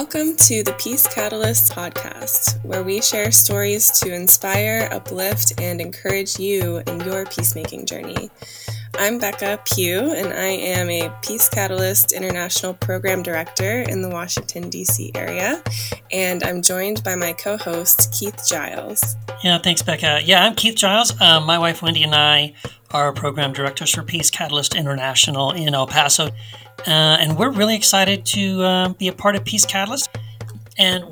Welcome to the Peace Catalyst podcast, where we share stories to inspire, uplift, and encourage you in your peacemaking journey. I'm Becca Pugh, and I am a Peace Catalyst International Program Director in the Washington, D.C. area, and I'm joined by my co-host, Keith Giles. Yeah, thanks, Becca. Yeah, I'm Keith Giles. My wife, Wendy, and I are program directors for Peace Catalyst International in El Paso. And we're really excited to be a part of Peace Catalyst. And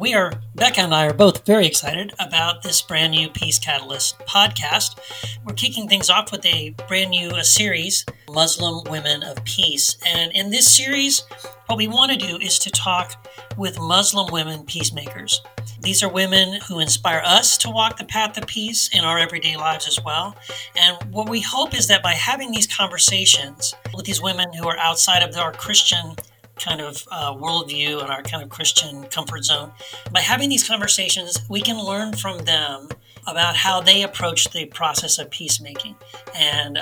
Becca and I are both very excited about this brand new Peace Catalyst podcast. We're kicking things off with a brand new series, Muslim Women of Peace. And in this series, what we want to do is to talk with Muslim women peacemakers. These are women who inspire us to walk the path of peace in our everyday lives as well. And what we hope is that by having these conversations with these women who are outside of our Christian kind of worldview and our kind of Christian comfort zone, by having these conversations, we can learn from them about how they approach the process of peacemaking. And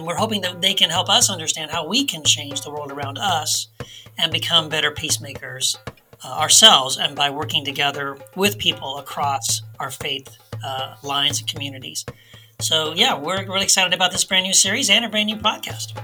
we're hoping that they can help us understand how we can change the world around us and become better peacemakers ourselves, and by working together with people across our faith lines and communities. So yeah, we're really excited about this brand new series and a brand new podcast.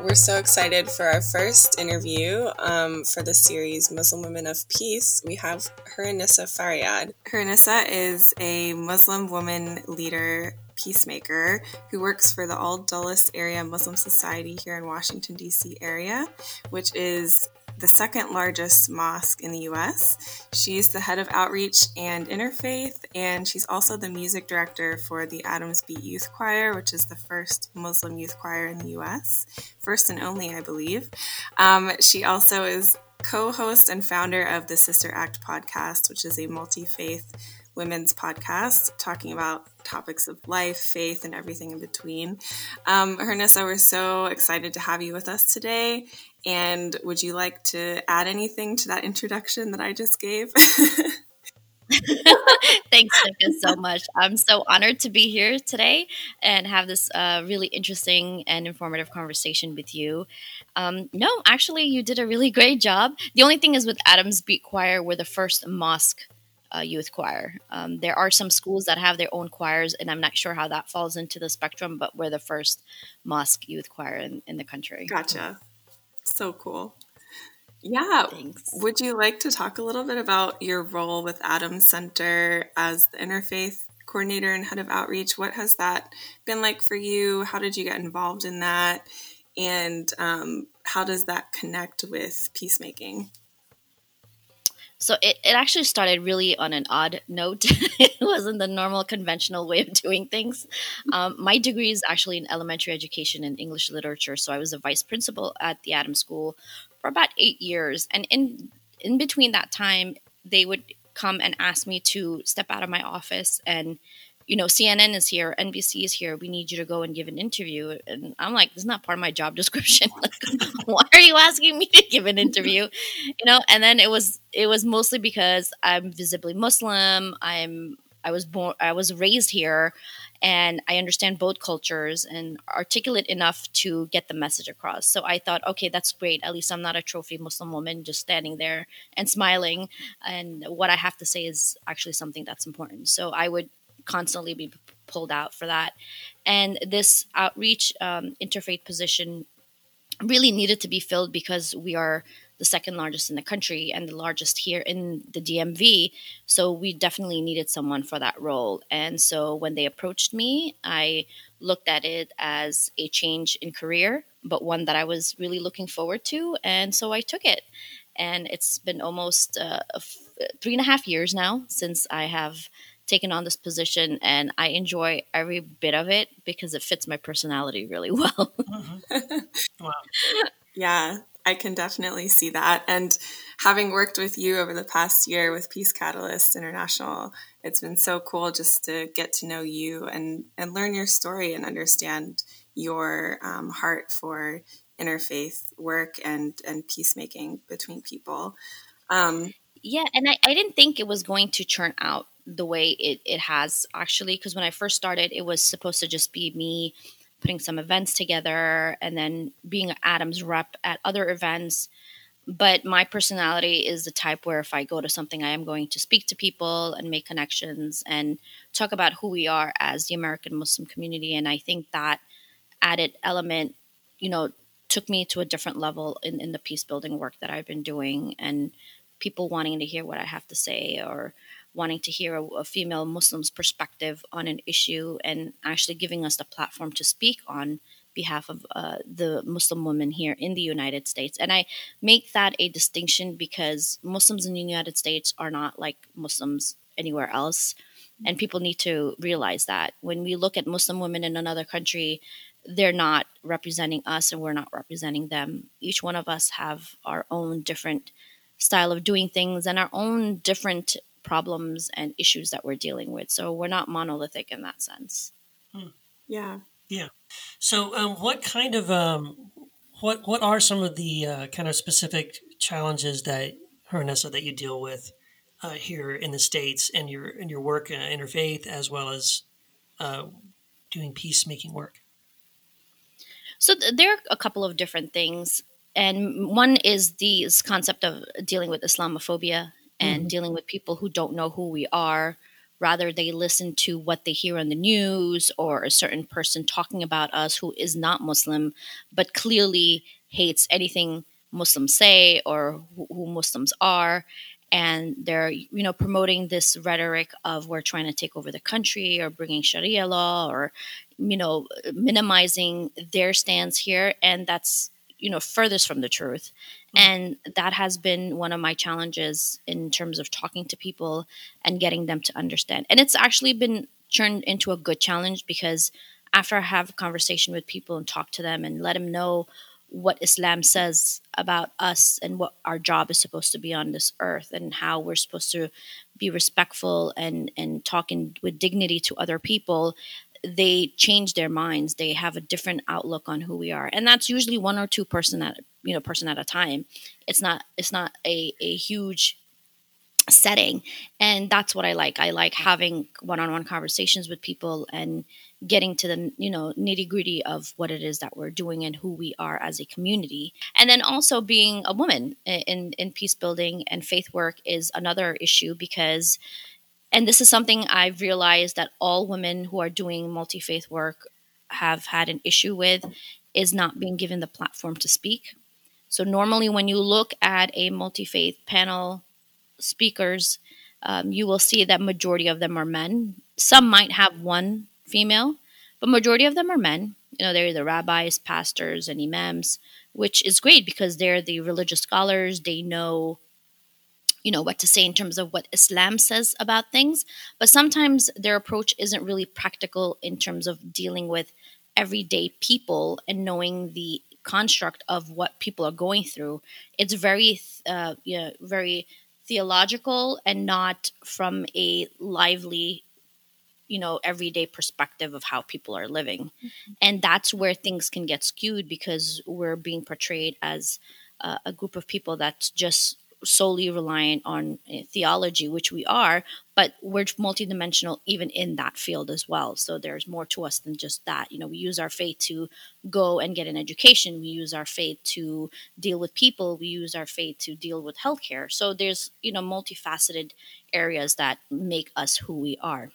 We're so excited for our first interview for the series Muslim Women of Peace. We have Hurnissa Fariad. Hurnissa is a Muslim woman leader peacemaker who works for the All Dulles Area Muslim Society here in Washington, D.C. area, which is the second largest mosque in the U.S. She's the head of outreach and interfaith, and she's also the music director for the Adams Beat Youth Choir, which is the first Muslim youth choir in the U.S., first and only, I believe. She also is co-host and founder of the Sister Act podcast, which is a multi-faith women's podcast talking about topics of life, faith, and everything in between. Hurnissa, we're so excited to have you with us today. And would you like to add anything to that introduction that I just gave? Thanks, Becca, so much. I'm so honored to be here today and have this really interesting and informative conversation with you. No, actually, you did a really great job. The only thing is with Adams Beat Choir, we're the first mosque youth choir. There are some schools that have their own choirs, and I'm not sure how that falls into the spectrum, but we're the first mosque youth choir in the country. Gotcha. So cool. Yeah. Thanks. Would you like to talk a little bit about your role with Adams Center as the interfaith coordinator and head of outreach? What has that been like for you? How did you get involved in that? And how does that connect with peacemaking? So it actually started really on an odd note. It wasn't the normal conventional way of doing things. My degree is actually in elementary education and English literature. So I was a vice principal at the Adams School for about 8 years. And in between that time, they would come and ask me to step out of my office and, you know, CNN is here, NBC is here, we need you to go and give an interview. And I'm like, this is not part of my job description. Like, why are you asking me to give an interview? You know, and then it was mostly because I'm visibly Muslim. I was raised here, and I understand both cultures and articulate enough to get the message across. So I thought, okay, that's great. At least I'm not a trophy Muslim woman just standing there and smiling. And what I have to say is actually something that's important. So I would constantly be pulled out for that. And this outreach interfaith position really needed to be filled because we are the second largest in the country and the largest here in the DMV. So we definitely needed someone for that role. And so when they approached me, I looked at it as a change in career, but one that I was really looking forward to. And so I took it. And it's been almost 3.5 years now since I have taken on this position, and I enjoy every bit of it because it fits my personality really well. Mm-hmm. Wow. Yeah, I can definitely see that. And having worked with you over the past year with Peace Catalyst International, it's been so cool just to get to know you and learn your story and understand your heart for interfaith work and peacemaking between people. Yeah, and I didn't think it was going to churn out the way it has, actually, because when I first started, it was supposed to just be me putting some events together, and then being an Adams rep at other events. But my personality is the type where if I go to something, I am going to speak to people and make connections and talk about who we are as the American Muslim community. And I think that added element, you know, took me to a different level in the peace building work that I've been doing, and people wanting to hear what I have to say, or wanting to hear a female Muslim's perspective on an issue, and actually giving us the platform to speak on behalf of the Muslim women here in the United States. And I make that a distinction because Muslims in the United States are not like Muslims anywhere else. And people need to realize that when we look at Muslim women in another country, they're not representing us and we're not representing them. Each one of us have our own different style of doing things and our own different problems and issues that we're dealing with. So we're not monolithic in that sense. Yeah. Yeah. So what kind of, what are some of the kind of specific challenges that, Hurnissa, that you deal with here in the States and in your work interfaith, as well as doing peacemaking work? So there are a couple of different things. And one is this concept of dealing with Islamophobia and dealing with people who don't know who we are. Rather, they listen to what they hear on the news or a certain person talking about us who is not Muslim, but clearly hates anything Muslims say or who Muslims are. And they're, you know, promoting this rhetoric of we're trying to take over the country or bringing Sharia law or, you know, minimizing their stance here. And that's, you know, furthest from the truth. And that has been one of my challenges in terms of talking to people and getting them to understand. And it's actually been turned into a good challenge because after I have a conversation with people and talk to them and let them know what Islam says about us and what our job is supposed to be on this earth and how we're supposed to be respectful and talking with dignity to other people, they change their minds. They have a different outlook on who we are. And that's usually one or two person at a time. It's not a huge setting. And that's what I like. I like having one-on-one conversations with people and getting to the, you know, nitty-gritty of what it is that we're doing and who we are as a community. And then also being a woman in peace building and faith work is another issue because, and this is something I've realized that all women who are doing multi-faith work have had an issue with, is not being given the platform to speak. So normally when you look at a multi-faith panel speakers, you will see that majority of them are men. Some might have one female, but majority of them are men. You know, they're either rabbis, pastors, and imams, which is great because they're the religious scholars. They know, you know, what to say in terms of what Islam says about things. But sometimes their approach isn't really practical in terms of dealing with everyday people and knowing the construct of what people are going through. It's very, very theological and not from a lively, you know, everyday perspective of how people are living. Mm-hmm. And that's where things can get skewed because we're being portrayed as a group of people that's just solely reliant on theology, which we are, but we're multidimensional even in that field as well. So there's more to us than just that. You know, we use our faith to go and get an education. We use our faith to deal with people. We use our faith to deal with healthcare. So there's, you know, multifaceted areas that make us who we are.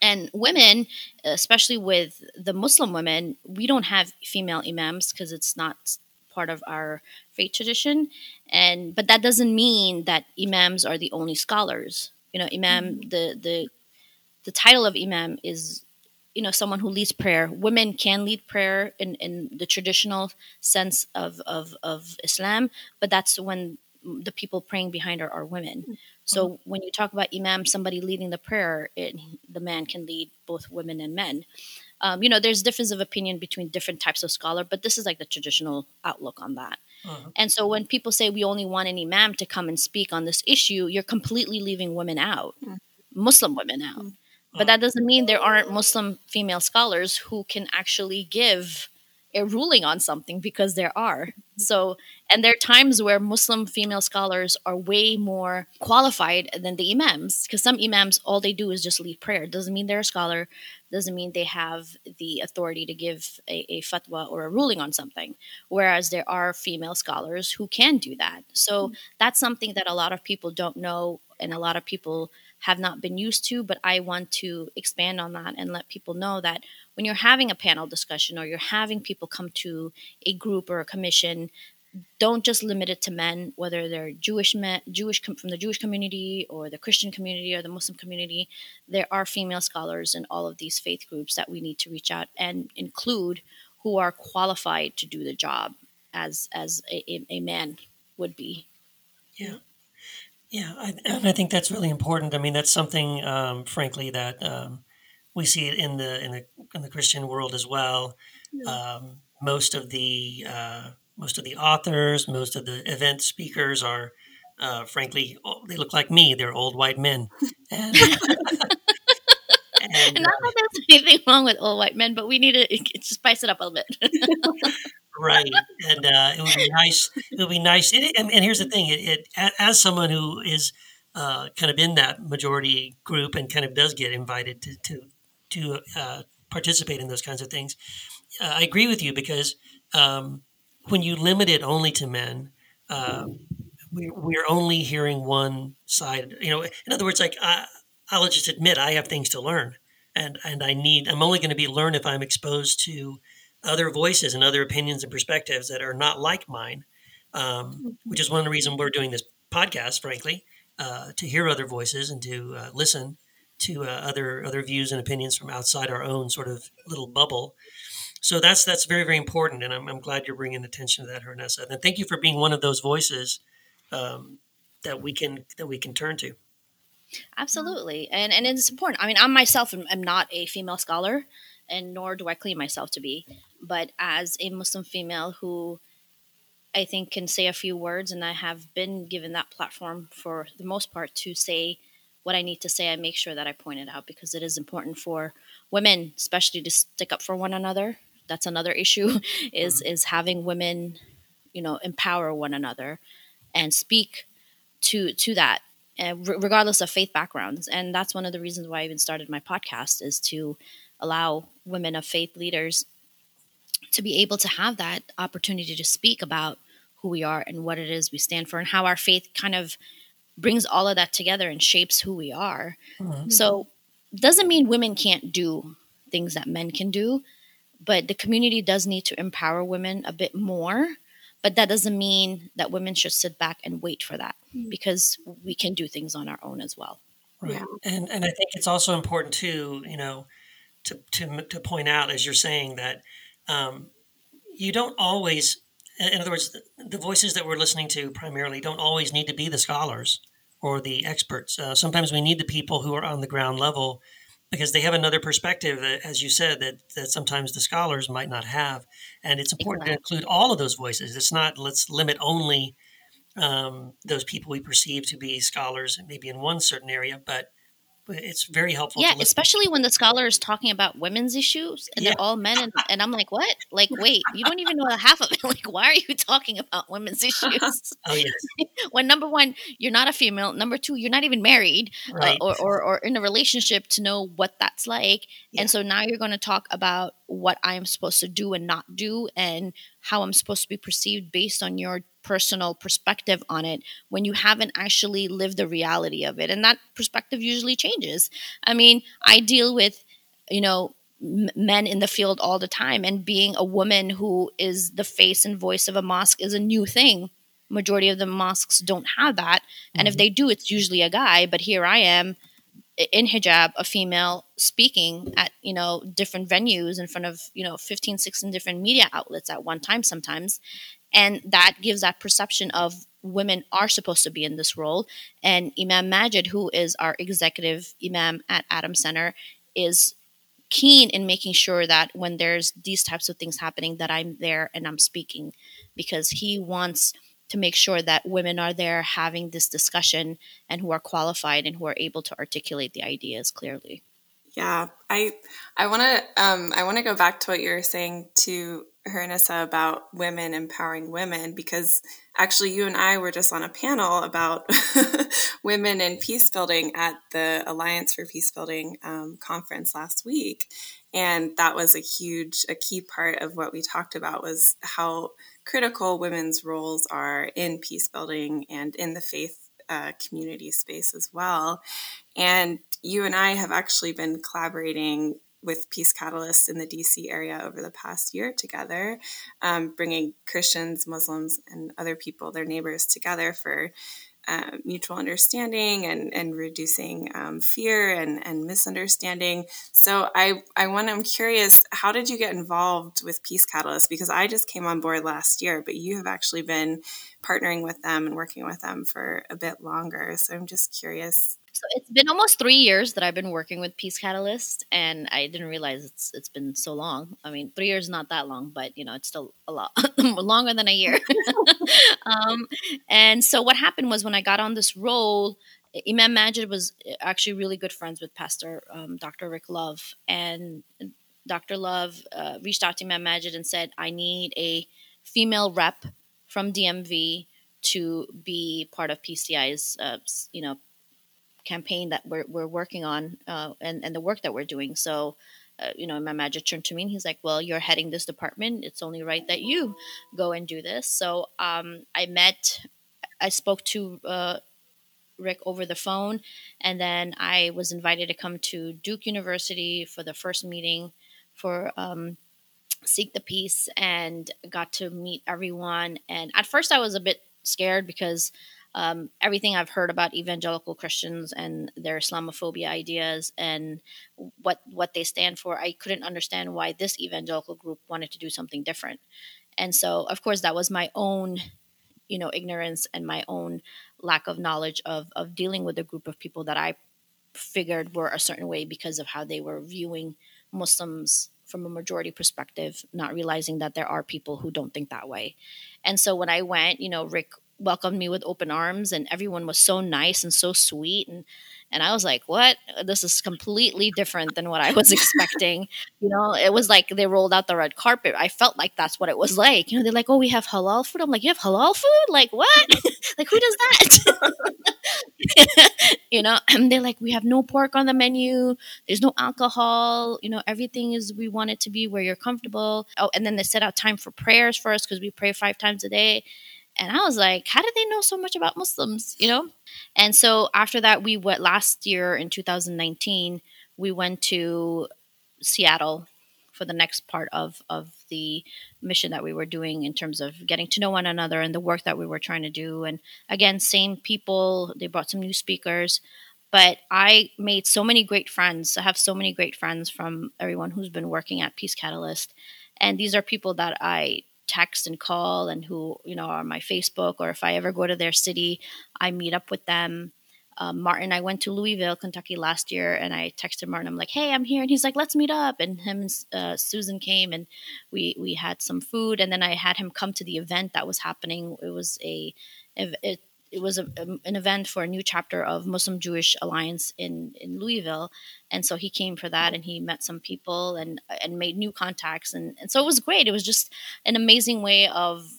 And women, especially with the Muslim women, we don't have female imams because it's not part of our faith tradition. But that doesn't mean that imams are the only scholars. You know, imam, the title of imam is, you know, someone who leads prayer. Women can lead prayer in the traditional sense of Islam, but that's when the people praying behind her are women. So when you talk about imam, somebody leading the prayer, the man can lead both women and men. You know, there's difference of opinion between different types of scholar, but this is like the traditional outlook on that. And so when people say we only want an imam to come and speak on this issue, you're completely leaving women out, Muslim women out. But that doesn't mean there aren't Muslim female scholars who can actually give a ruling on something, because there are. So And there are times where Muslim female scholars are way more qualified than the imams, because some imams, all they do is just lead prayer. Doesn't mean they're a scholar. Doesn't mean they have the authority to give a fatwa or a ruling on something, whereas there are female scholars who can do that. So that's something that a lot of people don't know and a lot of people have not been used to, but I want to expand on that and let people know that when you're having a panel discussion or you're having people come to a group or a commission, don't just limit it to men, whether they're Jewish men, from the Jewish community or the Christian community or the Muslim community. There are female scholars in all of these faith groups that we need to reach out and include who are qualified to do the job as a man would be. Yeah. Yeah, I think that's really important. I mean, that's something, frankly, that we see in the Christian world as well. Yeah. Most of the authors, most of the event speakers are, frankly, they look like me. They're old white men. And not that there's anything wrong with old white men, but we need to spice it up a little bit. Right, and it would be nice. It would be nice. And here's the thing: it as someone who is kind of in that majority group and kind of does get invited to participate in those kinds of things, I agree with you, because when you limit it only to men, we're only hearing one side. You know, in other words, like I'll just admit I have things to learn, and I'm only going to be learned if I'm exposed to other voices and other opinions and perspectives that are not like mine, which is one of the reasons we're doing this podcast, frankly, to hear other voices and to listen to other views and opinions from outside our own sort of little bubble. So that's very, very important. And I'm glad you're bringing attention to that, Hurnissa. And thank you for being one of those voices that we can turn to. Absolutely. And it's important. I mean, I myself am not a female scholar, and nor do I claim myself to be. But as a Muslim female who I think can say a few words, and I have been given that platform for the most part to say what I need to say, I make sure that I point it out, because it is important for women, especially, to stick up for one another. That's another issue, is having women, you know, empower one another and speak to that, regardless of faith backgrounds. And that's one of the reasons why I even started my podcast, is to allow women of faith leaders to be able to have that opportunity to speak about who we are and what it is we stand for and how our faith kind of brings all of that together and shapes who we are. Mm-hmm. So doesn't mean women can't do things that men can do, but the community does need to empower women a bit more. But that doesn't mean that women should sit back and wait for that, because we can do things on our own as well. Right. Yeah. And I think it's also important too, you know, to point out, as you're saying, that you don't always, in other words, the voices that we're listening to primarily don't always need to be the scholars or the experts. Sometimes we need the people who are on the ground level, because they have another perspective, as you said, that sometimes the scholars might not have. And it's important to include all of those voices. It's not, let's limit only those people we perceive to be scholars, maybe in one certain area, but it's very helpful. Yeah, especially when the scholar is talking about women's issues and they're all men. And I'm like, what? Like, wait, you don't even know half of it. Like, why are you talking about women's issues? Oh, yes. When, number one, you're not a female. Number two, you're not even married, right, or in a relationship to know what that's like. Yeah. And so now you're going to talk about what I'm supposed to do and not do and how I'm supposed to be perceived based on your personal perspective on it, when you haven't actually lived the reality of it. And that perspective usually changes. I mean, I deal with, you know, men in the field all the time, and being a woman who is the face and voice of a mosque is a new thing. Majority of the mosques don't have that. And if they do, it's usually a guy, but here I am in hijab, a female, speaking at, you know, different venues in front of, you know, 15, 16 different media outlets at one time sometimes. And that gives that perception of women are supposed to be in this role. And Imam Majid, who is our executive imam at Adams Center, is keen in making sure that when there's these types of things happening, that I'm there and I'm speaking, because he wants to make sure that women are there having this discussion and who are qualified and who are able to articulate the ideas clearly. Yeah, I want to go back to what you were saying, to Hurnissa, about women empowering women, because actually you and I were just on a panel about women in peace building at the Alliance for Peace Building conference last week. And that was a key part of what we talked about, was how critical women's roles are in peace building and in the faith community space as well. And you and I have actually been collaborating with Peace Catalyst in the DC area over the past year together, bringing Christians, Muslims, and other people, their neighbors, together for mutual understanding and reducing fear and misunderstanding. So I'm curious, how did you get involved with Peace Catalyst? Because I just came on board last year, but you have actually been partnering with them and working with them for a bit longer. So I'm just curious. So it's been almost 3 years that I've been working with Peace Catalyst, and I didn't realize it's been so long. I mean, 3 years is not that long, but you know, it's still a lot longer than a year. And so what happened was, when I got on this role, Imam Majid was actually really good friends with Pastor Dr. Rick Love, and Dr. Love reached out to Imam Majid and said, "I need a female rep from DMV to be part of PCI's, campaign that we're working on and the work that we're doing." So, my magic turned to me and he's like, "Well, you're heading this department. It's only right that you go and do this." So I spoke to Rick over the phone, and then I was invited to come to Duke University for the first meeting for Seek the Peace, and got to meet everyone. And at first I was a bit scared because everything I've heard about evangelical Christians and their Islamophobia ideas and what they stand for, I couldn't understand why this evangelical group wanted to do something different. And so, of course, that was my own, ignorance and my own lack of knowledge of dealing with a group of people that I figured were a certain way because of how they were viewing Muslims from a majority perspective, not realizing that there are people who don't think that way. And so when I went, Rick welcomed me with open arms, and everyone was so nice and so sweet. And I was like, what? This is completely different than what I was expecting. It was like they rolled out the red carpet. I felt like that's what it was like. They're like, "Oh, we have halal food." I'm like, "You have halal food? Like what?" Like, who does that? And they're like, "We have no pork on the menu. There's no alcohol. Everything is, we want it to be where you're comfortable." Oh, and then they set out time for prayers for us, 'cause we pray 5 times a day. And I was like, how did they know so much about Muslims, And so after that, we went last year in 2019, we went to Seattle for the next part of the mission that we were doing in terms of getting to know one another and the work that we were trying to do. And again, same people, they brought some new speakers, but I made so many great friends. I have so many great friends from everyone who's been working at Peace Catalyst. And these are people that I text and call, and who are my Facebook, or if I ever go to their city, I meet up with them. Martin, I went to Louisville, Kentucky last year, and I texted Martin. I'm like, "Hey, I'm here," and he's like, "Let's meet up." And him and Susan came, and we had some food, and then I had him come to the event that was happening. It was an event for a new chapter of Muslim Jewish Alliance in Louisville. And so he came for that, and he met some people and made new contacts. And so it was great. It was just an amazing way of,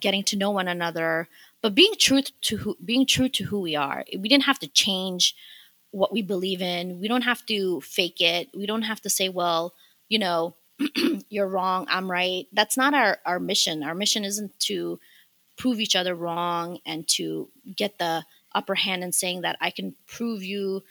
getting to know one another, but being true to who we are. We didn't have to change what we believe in. We don't have to fake it. We don't have to say, well, you're wrong, I'm right. That's not our mission. Our mission isn't to prove each other wrong and to get the upper hand and saying that I can prove to you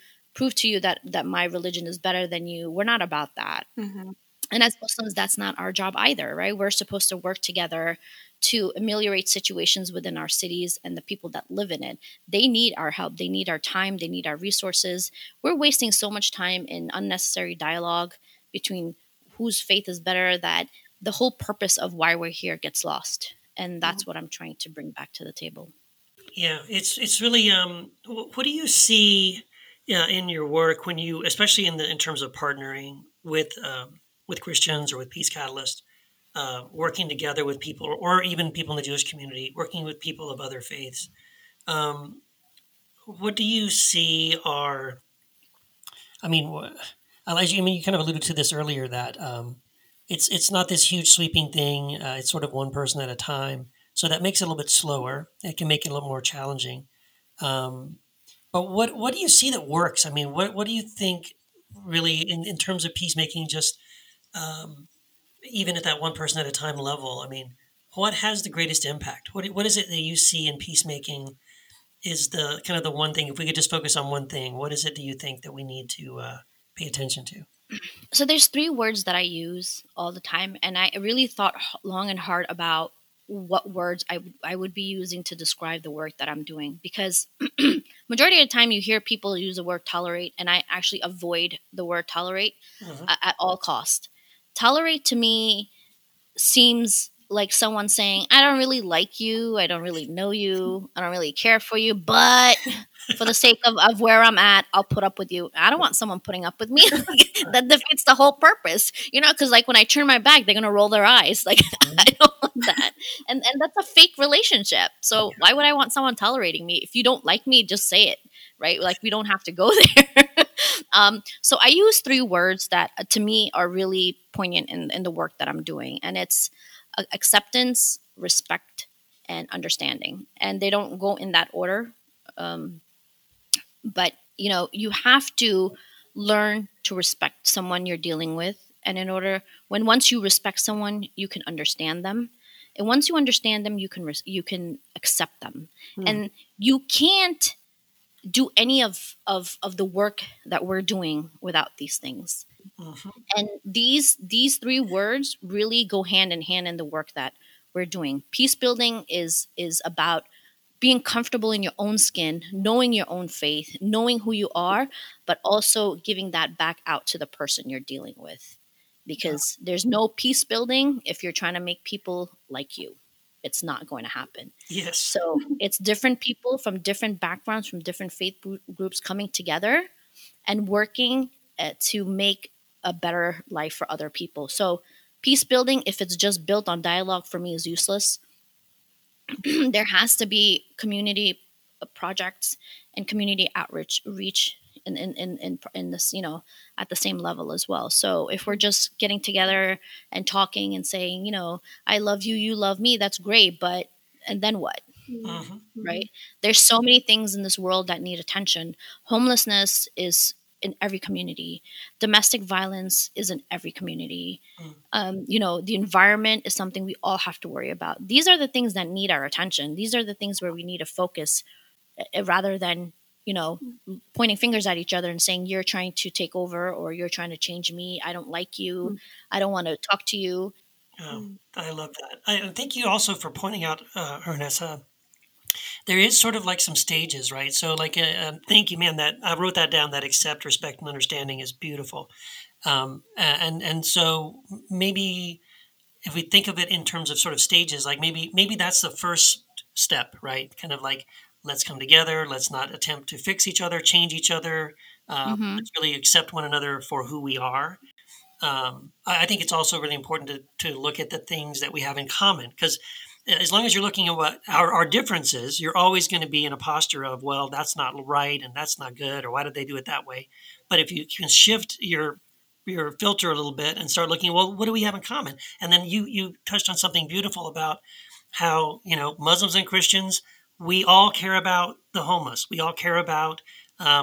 that my religion is better than you. We're not about that. Mm-hmm. And as Muslims, that's not our job either, right? We're supposed to work together to ameliorate situations within our cities and the people that live in it. They need our help. They need our time. They need our resources. We're wasting so much time in unnecessary dialogue between whose faith is better that the whole purpose of why we're here gets lost. And that's what I'm trying to bring back to the table. Yeah, it's really. What do you see in your work when you, especially in terms of partnering with Christians or with Peace Catalyst, working together with people, or even people in the Jewish community, working with people of other faiths? What do you see are? I mean, you kind of alluded to this earlier that it's not this huge sweeping thing. It's sort of one person at a time. So that makes it a little bit slower. It can make it a little more challenging. But what do you see that works? I mean, what do you think really in terms of peacemaking, just even at that one person at a time level? I mean, what has the greatest impact? What is it that you see in peacemaking is the kind of the one thing, if we could just focus on one thing, what is it do you think that we need to pay attention to? So there's three words that I use all the time. And I really thought long and hard about what words I would be using to describe the work that I'm doing, because majority of the time you hear people use the word tolerate, and I actually avoid the word tolerate at all cost. Tolerate to me seems like someone saying, I don't really like you, I don't really know you, I don't really care for you, but for the sake of where I'm at, I'll put up with you. I don't want someone putting up with me. That defeats the whole purpose, you know, because like when I turn my back, they're going to roll their eyes. Like, I don't want that. And that's a fake relationship. So why would I want someone tolerating me? If you don't like me, just say it, right? Like, we don't have to go there. So I use three words that to me are really poignant in the work that I'm doing. And it's acceptance, respect, and understanding. And they don't go in that order. But, you know, you have to learn to respect someone you're dealing with. And in order, when once you respect someone, you can understand them. And once you understand them, you can accept them. Mm. And you can't do any of the work that we're doing without these things. Mm-hmm. And these three words really go hand in hand in the work that we're doing. Peace building is about being comfortable in your own skin, knowing your own faith, knowing who you are, but also giving that back out to the person you're dealing with. Because there's no peace building if you're trying to make people like you. It's not going to happen. Yes. So it's different people from different backgrounds, from different faith groups coming together and working to make a better life for other people. So peace building, if it's just built on dialogue, for me is useless. There has to be community projects and community outreach in this, you know, at the same level as well. So if we're just getting together and talking and saying, you know, I love you, you love me, that's great, but and then what? Mm-hmm. Right? There's so many things in this world that need attention. Homelessness is in every community. Domestic violence is in every community. You know, the environment is something we all have to worry about. These are the things that need our attention. These are the things where we need to focus rather than, you know, pointing fingers at each other and saying, you're trying to take over or you're trying to change me. I don't like you. Mm-hmm. I don't want to talk to you. I love that. I thank you also for pointing out, Hurnissa, there is sort of like some stages, right? So like, thank you, man, that I wrote that down, that accept, respect, and understanding is beautiful. And so maybe if we think of it in terms of sort of stages, like maybe that's the first step, right? Kind of like, let's come together. Let's not attempt to fix each other, change each other. Let's really accept one another for who we are. I think it's also really important to look at the things that we have in common, because as long as you're looking at what our differences, you're always going to be in a posture of, well, that's not right and that's not good, or why did they do it that way? But if you can shift your filter a little bit and start looking, well, what do we have in common? And then you touched on something beautiful about how, you know, Muslims and Christians, we all care about the homeless. We all care about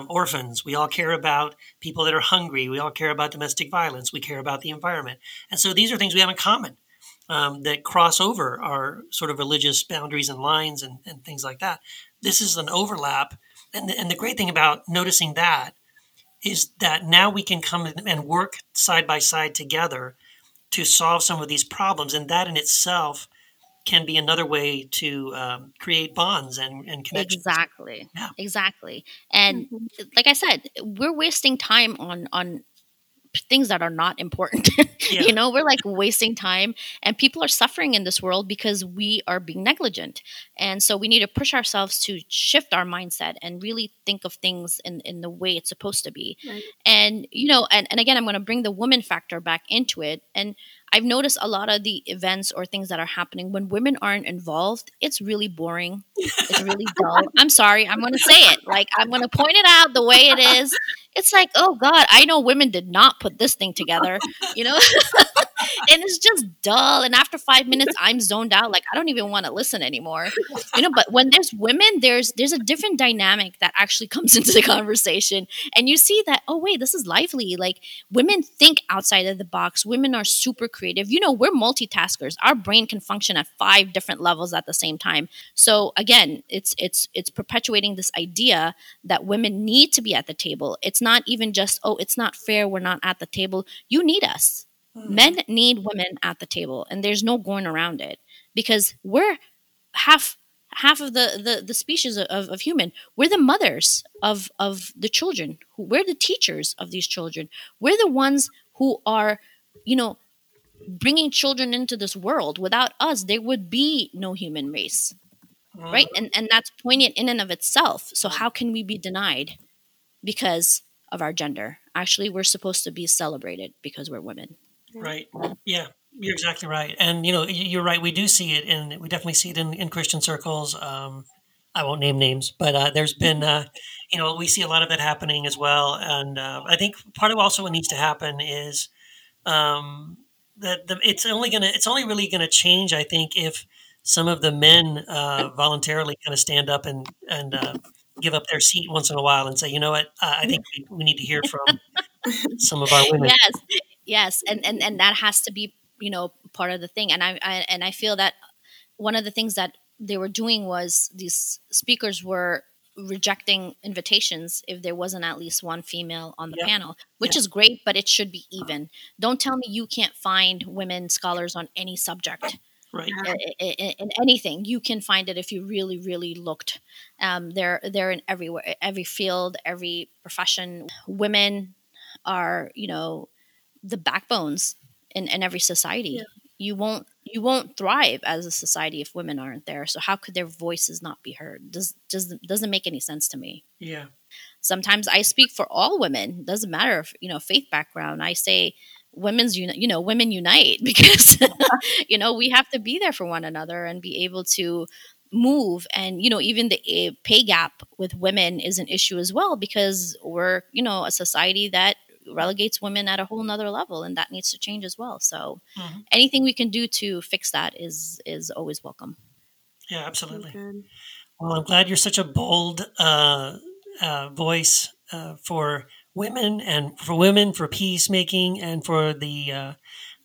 orphans. We all care about people that are hungry. We all care about domestic violence. We care about the environment. And so these are things we have in common. That cross over our sort of religious boundaries and lines and things like that. This is an overlap. And the great thing about noticing that is that now we can come and work side by side together to solve some of these problems. And that in itself can be another way to create bonds and connections. Exactly. Yeah. Exactly. And like I said, we're wasting time on things that are not important. Yeah. You know, we're like wasting time, and people are suffering in this world because we are being negligent. And so we need to push ourselves to shift our mindset and really think of things in the way it's supposed to be. Right. And, you know, and again, I'm going to bring the woman factor back into it. And I've noticed a lot of the events or things that are happening when women aren't involved, it's really boring. It's really dull. I'm sorry. I'm going to say it. Like, I'm going to point it out the way it is. It's like, oh God, I know women did not put this thing together, you know? and it's just dull. And after 5 minutes, I'm zoned out. Like, I don't even want to listen anymore, you know. But when there's women, there's a different dynamic that actually comes into the conversation, and you see that, oh wait, this is lively. Like, women think outside of the box. Women are super creative. You know, we're multitaskers. Our brain can function at 5 different levels at the same time. So again, it's perpetuating this idea that women need to be at the table. It's not even just, oh, it's not fair, we're not at the table. You need us. Men need women at the table, and there's no going around it, because we're half of the species of human. We're the mothers of the children. We're the teachers of these children. We're the ones who are, you know, bringing children into this world. Without us, there would be no human race, right? And that's poignant in and of itself. So how can we be denied because of our gender? Actually, we're supposed to be celebrated because we're women. Right. Yeah, you're exactly right. And, you know, you're right. We do see it, and we definitely see it in Christian circles. I won't name names, but there's been, you know, we see a lot of that happening as well. And I think part of also what needs to happen is that it's only really going to change, I think, if some of the men voluntarily kind of stand up and give up their seat once in a while and say, you know what, I think we need to hear from some of our women. Yes. And that has to be, you know, part of the thing. And I feel that one of the things that they were doing was these speakers were rejecting invitations if there wasn't at least one female on the panel, which is great, but it should be even. Don't tell me you can't find women scholars on any subject. Right. In anything, you can find it if you really, really looked. They're in everywhere, every field, every profession. Women are, you know, the backbones in every society. Yeah. You won't thrive as a society if women aren't there. So how could their voices not be heard? Doesn't make any sense to me. Yeah. Sometimes I speak for all women. Doesn't matter if, you know, faith background. I say, women unite, because you know, we have to be there for one another and be able to move. And, you know, even the pay gap with women is an issue as well, because we're, you know, a society that relegates women at a whole nother level, and that needs to change as well. So anything we can do to fix that is always welcome. Yeah, absolutely. Well, I'm glad you're such a bold voice for women, and for women, for peacemaking, and for the,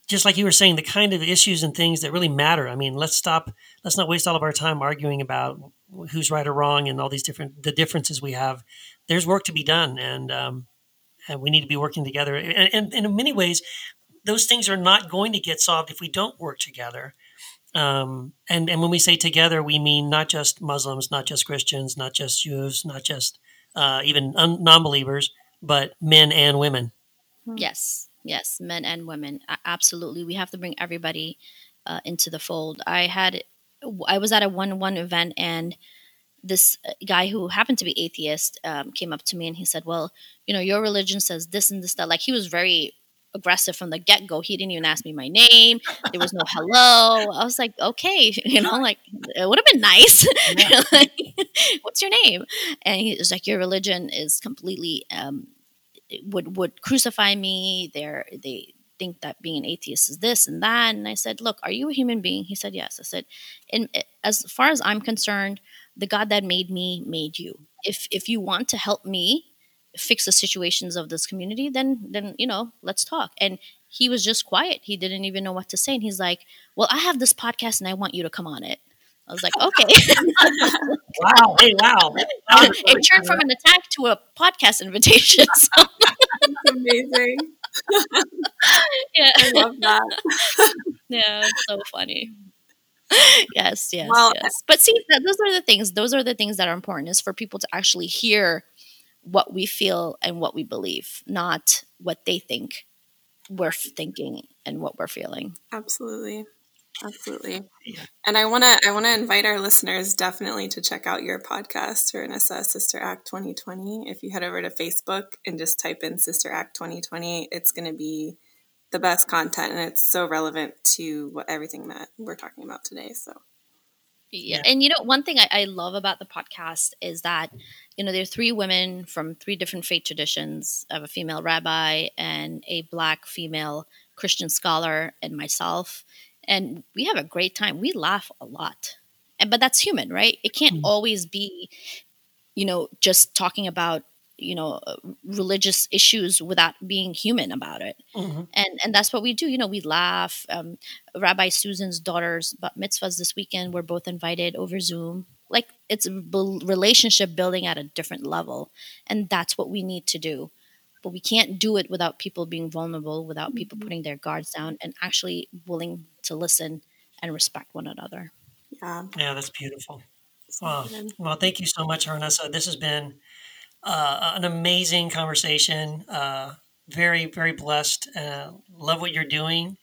just like you were saying, the kind of issues and things that really matter. I mean, let's not waste all of our time arguing about who's right or wrong and all these the differences we have. There's work to be done, and we need to be working together. And in many ways, those things are not going to get solved if we don't work together. And when we say together, we mean not just Muslims, not just Christians, not just Jews, not just even non-believers, but men and women. Yes, men and women. Absolutely. We have to bring everybody into the fold. I was at a one-on-one event, and this guy who happened to be atheist came up to me and he said, well, you know, your religion says this and this, that. Like, he was very aggressive from the get-go. He didn't even ask me my name. There was no hello. I was like, okay, you know, like, it would have been nice. Yeah. Like, what's your name? And he was like, your religion is completely would crucify me. They think that being an atheist is this and that. And I said, look, are you a human being? He said, yes. I said, and as far as I'm concerned, the God that made me made you. If you want to help me fix the situations of this community, then you know, let's talk. And he was just quiet. He didn't even know what to say. And he's like, well, I have this podcast and I want you to come on it. I was like, okay. Wow. Hey, wow. It turned from an attack to a podcast invitation. So. That's amazing. Yeah. I love that. Yeah, it's so funny. Yes. But see, those are the things that are important, is for people to actually hear what we feel and what we believe, not what they think we're thinking and what we're feeling. Absolutely. Yeah. And I want to invite our listeners definitely to check out your podcast, Hurnissa, Sister Act 2020. If you head over to Facebook and just type in Sister Act 2020, it's going to be the best content, and it's so relevant to everything that we're talking about today. So Yeah. And, you know, one thing I love about the podcast is that, you know, there are three women from three different faith traditions of a female rabbi and a Black female Christian scholar and myself. And we have a great time. We laugh a lot. And, but that's human, right? It can't always be, you know, just talking about, you know, religious issues without being human about it. Mm-hmm. And that's what we do. You know, we laugh. Rabbi Susan's daughter's bat mitzvahs this weekend, we're both invited over Zoom. Like, it's relationship building at a different level. And that's what we need to do. But we can't do it without people being vulnerable, without people putting their guards down and actually willing to listen and respect one another. Yeah, that's beautiful. Well, thank you so much, Hurnissa. This has been an amazing conversation. Very, very blessed. Love what you're doing.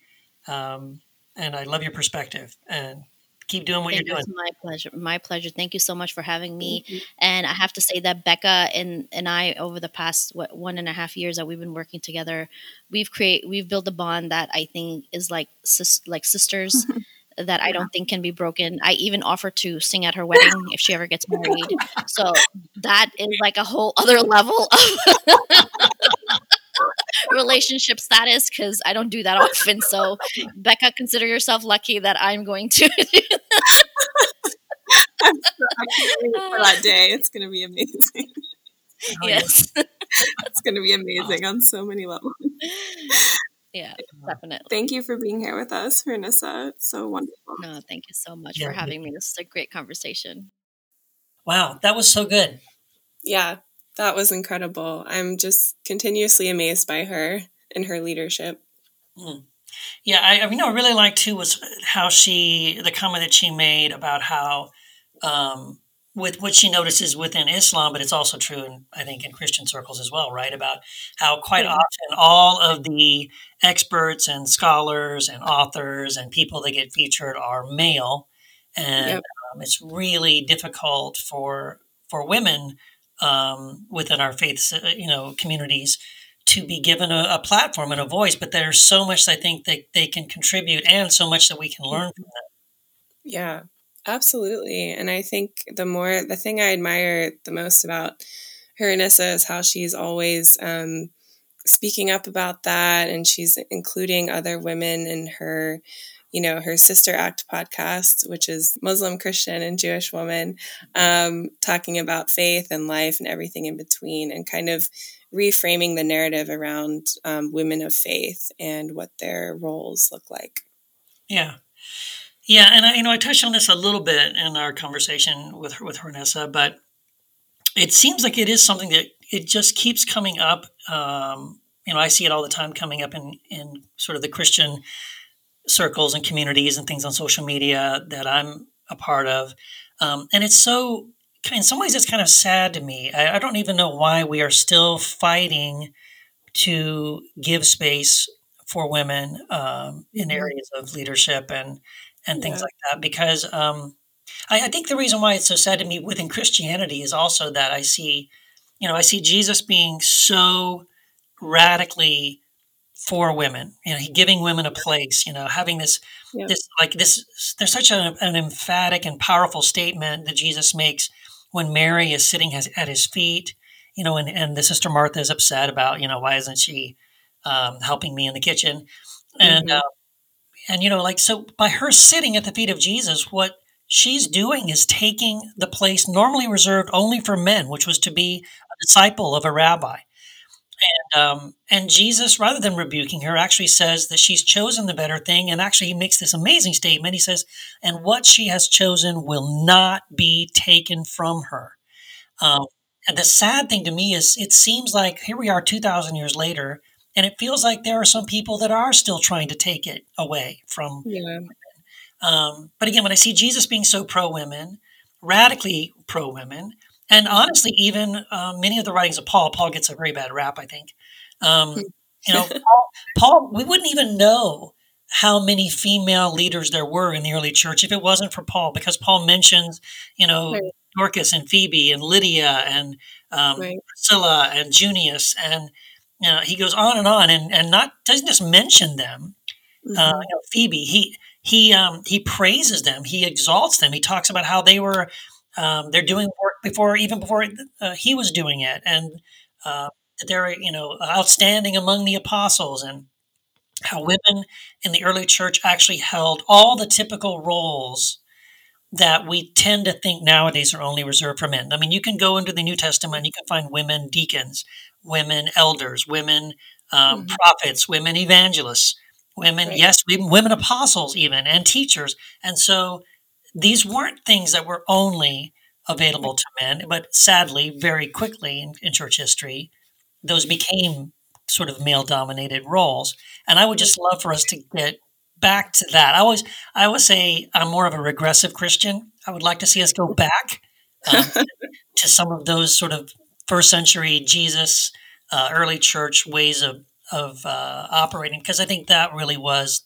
And I love your perspective, and keep doing what you're doing. It's my pleasure. My pleasure. Thank you so much for having me. Mm-hmm. And I have to say that Becca and I, over the past 1.5 years that we've been working together, we've built a bond that I think is like sisters that I don't think can be broken. I even offered to sing at her wedding if she ever gets married. So that is like a whole other level of relationship status, because I don't do that often. So Becca, consider yourself lucky that I'm going to. I'm so excited for that day. It's going to be amazing. Yes. It's going to be amazing on so many levels. Yeah, definitely. Thank you for being here with us, Hurnissa. It's so wonderful. No, thank you so much for having me. This is a great conversation. Wow, that was so good. Yeah, that was incredible. I'm just continuously amazed by her and her leadership. Mm. Yeah, I really liked too was how the comment that she made about how with what she notices within Islam, but it's also true, in, I think, in Christian circles as well, right? About how quite often all of the experts and scholars and authors and people that get featured are male. And it's really difficult for women within our faith, communities to be given a platform and a voice. But there's so much, I think, that they can contribute and so much that we can learn from them. Yeah. Absolutely. And I think the thing I admire the most about Hurnissa is how she's always speaking up about that. And she's including other women in her, her Sister Act podcast, which is Muslim, Christian, and Jewish woman, talking about faith and life and everything in between, and kind of reframing the narrative around women of faith and what their roles look like. Yeah. Yeah, and I touched on this a little bit in our conversation with Hurnissa, but it seems like it is something that it just keeps coming up. I see it all the time coming up in sort of the Christian circles and communities and things on social media that I'm a part of. And it's so, in some ways, it's kind of sad to me. I don't even know why we are still fighting to give space for women in areas of leadership and things like that, because I think the reason why it's so sad to me within Christianity is also that I see Jesus being so radically for women, giving women a place, having this, there's such an emphatic and powerful statement that Jesus makes when Mary is sitting at his feet, and the sister Martha is upset about, why isn't she helping me in the kitchen? And, so by her sitting at the feet of Jesus, what she's doing is taking the place normally reserved only for men, which was to be a disciple of a rabbi. And Jesus, rather than rebuking her, actually says that she's chosen the better thing. And actually, he makes this amazing statement. He says, and what she has chosen will not be taken from her. And the sad thing to me is it seems like here we are 2,000 years later, and it feels like there are some people that are still trying to take it away from women. But again, when I see Jesus being so pro-women, radically pro-women, and honestly, even many of the writings of Paul gets a very bad rap, I think. Paul, we wouldn't even know how many female leaders there were in the early church if it wasn't for Paul, because Paul mentions, Dorcas and Phoebe and Lydia and Priscilla and Junius and he goes on and on, and not doesn't just mention them. Phoebe, he he praises them, he exalts them. He talks about how they were they're doing work before he was doing it, and they're outstanding among the apostles, and how women in the early church actually held all the typical roles that we tend to think nowadays are only reserved for men. I mean, you can go into the New Testament, you can find women deacons, women elders, women prophets, women evangelists, women, women apostles even, and teachers. And so these weren't things that were only available to men, but sadly, very quickly in church history, those became sort of male-dominated roles. And I would just love for us to get back to that. I always say I'm more of a regressive Christian. I would like to see us go back to some of those sort of first century Jesus, early church ways of operating, because I think that really was,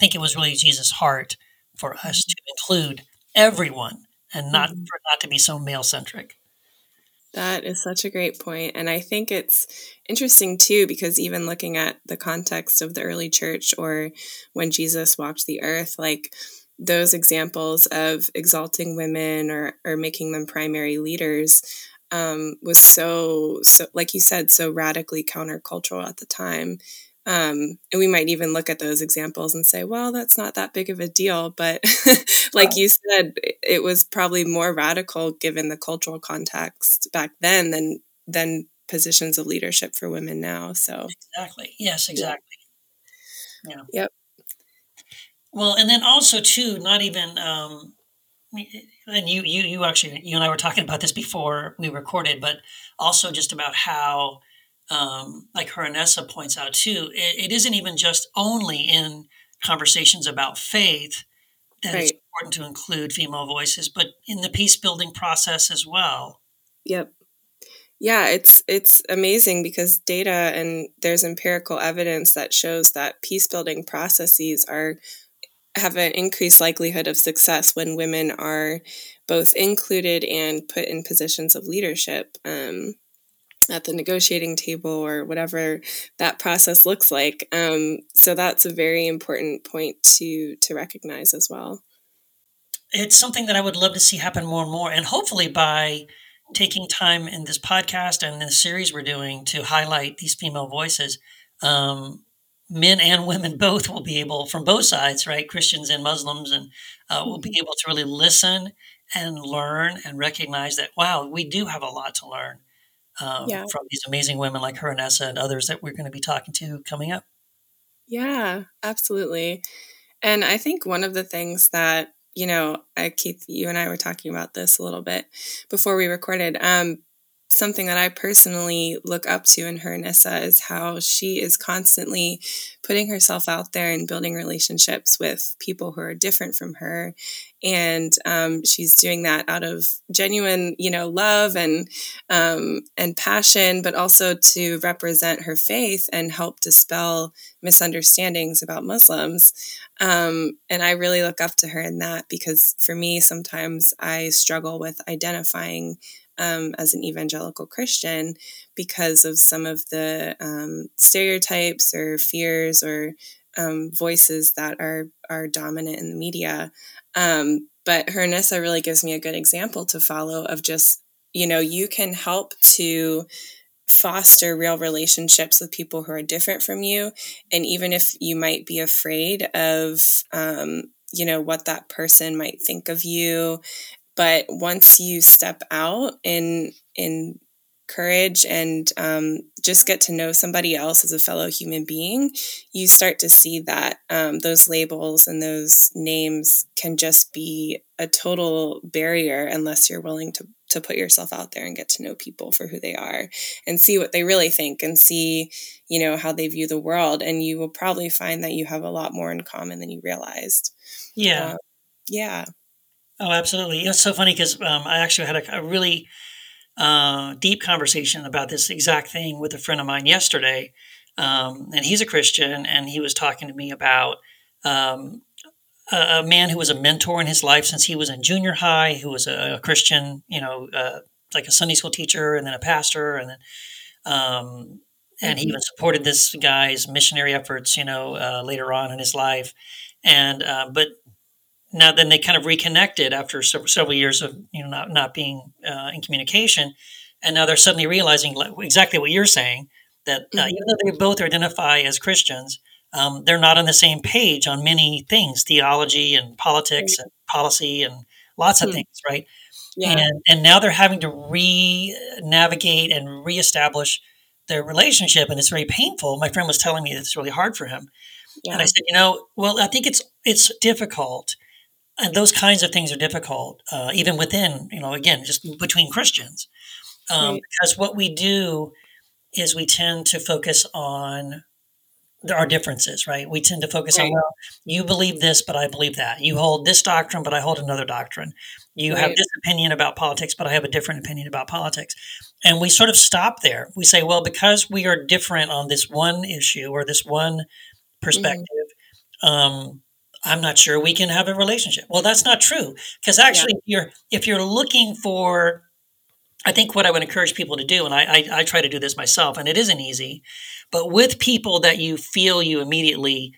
really Jesus' heart for us to include everyone and not to be so male-centric. That is such a great point. And I think it's interesting, too, because even looking at the context of the early church or when Jesus walked the earth, like those examples of exalting women or making them primary leaders was so, like you said, so radically countercultural at the time. And we might even look at those examples and say, well, that's not that big of a deal. But like you said, it was probably more radical given the cultural context back then than positions of leadership for women now. So exactly. Yes, exactly. Yeah. Yep. Well, and then also too, not even, and you and I were talking about this before we recorded, but also just about how, like Hurnissa points out too, it isn't even just only in conversations about faith that it's important to include female voices, but in the peace building process as well. Yep. Yeah, it's amazing because data and there's empirical evidence that shows that peace building processes have an increased likelihood of success when women are both included and put in positions of leadership. At the negotiating table or whatever that process looks like. So that's a very important point to recognize as well. It's something that I would love to see happen more and more. And hopefully by taking time in this podcast and this series we're doing to highlight these female voices, men and women both will be able, from both sides, right, Christians and Muslims, and will be able to really listen and learn and recognize that, wow, we do have a lot to learn. From these amazing women like Hurnissa and others that we're going to be talking to coming up. Yeah, absolutely. And I think one of the things that, Keith, you and I were talking about this a little bit before we recorded, something that I personally look up to in Hurnissa is how she is constantly putting herself out there and building relationships with people who are different from her. And she's doing that out of genuine, love and passion, but also to represent her faith and help dispel misunderstandings about Muslims. And I really look up to her in that because for me, sometimes I struggle with identifying as an evangelical Christian because of some of the stereotypes or fears or voices that are dominant in the media. But Hurnissa really gives me a good example to follow of just, you can help to foster real relationships with people who are different from you. And even if you might be afraid of, what that person might think of you, but once you step out in courage and just get to know somebody else as a fellow human being, you start to see that those labels and those names can just be a total barrier unless you're willing to put yourself out there and get to know people for who they are and see what they really think and see, how they view the world. And you will probably find that you have a lot more in common than you realized. Yeah. Yeah. Oh, absolutely. It's so funny because I actually had a really deep conversation about this exact thing with a friend of mine yesterday. And he's a Christian, and he was talking to me about a man who was a mentor in his life since he was in junior high, who was a Christian, like a Sunday school teacher and then a pastor. And then and he even supported this guy's missionary efforts, later on in his life. And but now then they kind of reconnected after several years of not being in communication, and now they're suddenly realizing exactly what you're saying, that even though they both identify as Christians, they're not on the same page on many things, theology and politics and policy and lots of things, right? Yeah. And now they're having to re-navigate and reestablish their relationship, and it's very painful. My friend was telling me it's really hard for him. Yeah. And I said, I think it's difficult. And those kinds of things are difficult, even within, again, just between Christians. Because what we do is we tend to focus on our differences, right? We tend to focus on, you believe this, but I believe that. You hold this doctrine, but I hold another doctrine. You have this opinion about politics, but I have a different opinion about politics. And we sort of stop there. We say, well, because we are different on this one issue or this one perspective, I'm not sure we can have a relationship. Well, that's not true, because actually if you're looking for, I think what I would encourage people to do, and I try to do this myself, and it isn't easy, but with people that you feel you immediately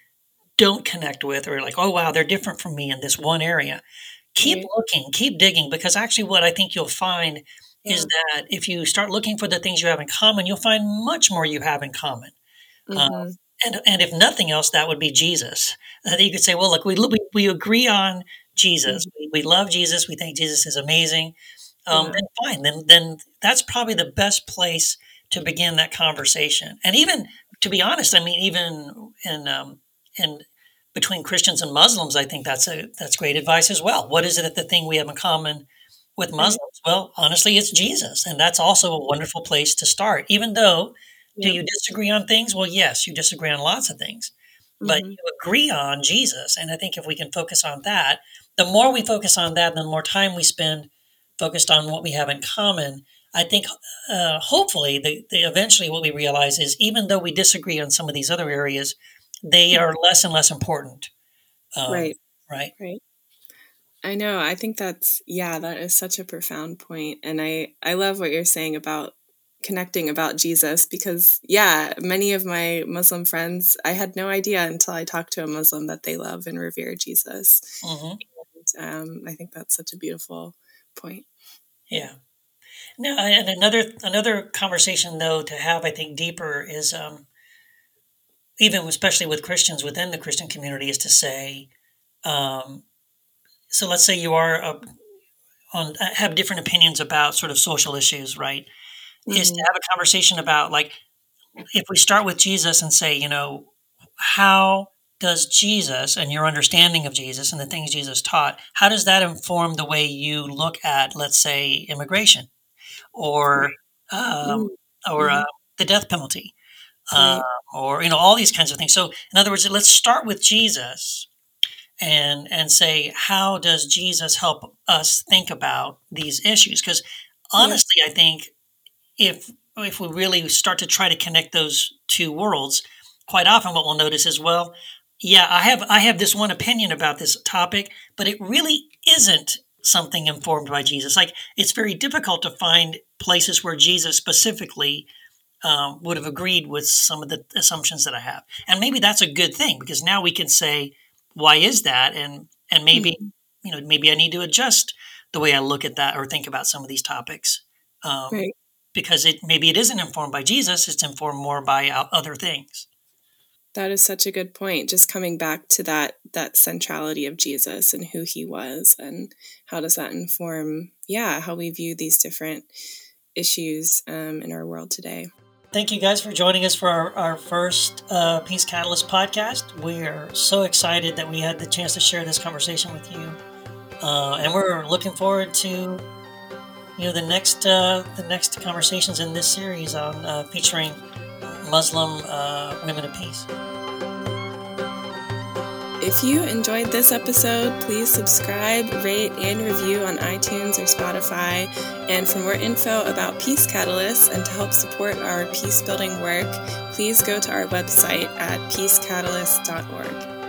don't connect with, or like, oh, wow, they're different from me in this one area, keep looking, keep digging, because actually what I think you'll find is that if you start looking for the things you have in common, you'll find much more you have in common. And if nothing else, that would be Jesus. That you could say, well, look, we agree on Jesus. We love Jesus. We think Jesus is amazing. Then fine. Then that's probably the best place to begin that conversation. And even, to be honest, I mean, even in between Christians and Muslims, I think that's great advice as well. What is it that the thing we have in common with Muslims? Well, honestly, it's Jesus. And that's also a wonderful place to start, even though, do you disagree on things? Well, yes, you disagree on lots of things, but you agree on Jesus. And I think if we can focus on that, the more we focus on that, the more time we spend focused on what we have in common, I think hopefully eventually what we realize is even though we disagree on some of these other areas, they are less and less important. Right. I know. I think that is such a profound point. And I love what you're saying about connecting about Jesus, because many of my Muslim friends, I had no idea until I talked to a Muslim that they love and revere Jesus. And I think that's such a beautiful point. Yeah. No, and another conversation though to have, I think, deeper is even especially with Christians within the Christian community is to say, so let's say you are have different opinions about sort of social issues, right? Is to have a conversation about, like, if we start with Jesus and say, how does Jesus and your understanding of Jesus and the things Jesus taught, how does that inform the way you look at, let's say, immigration or the death penalty or, all these kinds of things. So in other words, let's start with Jesus and say, how does Jesus help us think about these issues? Because honestly, I think, if we really start to try to connect those two worlds, quite often what we'll notice is, I have this one opinion about this topic, but it really isn't something informed by Jesus. Like, it's very difficult to find places where Jesus specifically would have agreed with some of the assumptions that I have. And maybe that's a good thing, because now we can say, why is that? And maybe, maybe I need to adjust the way I look at that or think about some of these topics. Because maybe it isn't informed by Jesus, it's informed more by other things. That is such a good point. Just coming back to that centrality of Jesus and who he was, and how does that inform, how we view these different issues in our world today. Thank you guys for joining us for our first Peace Catalyst podcast. We're so excited that we had the chance to share this conversation with you. And we're looking forward to the next conversations in this series on featuring Muslim women of peace. If you enjoyed this episode, please subscribe, rate, and review on iTunes or Spotify. And for more info about Peace Catalyst and to help support our peace building work, please go to our website at peacecatalyst.org.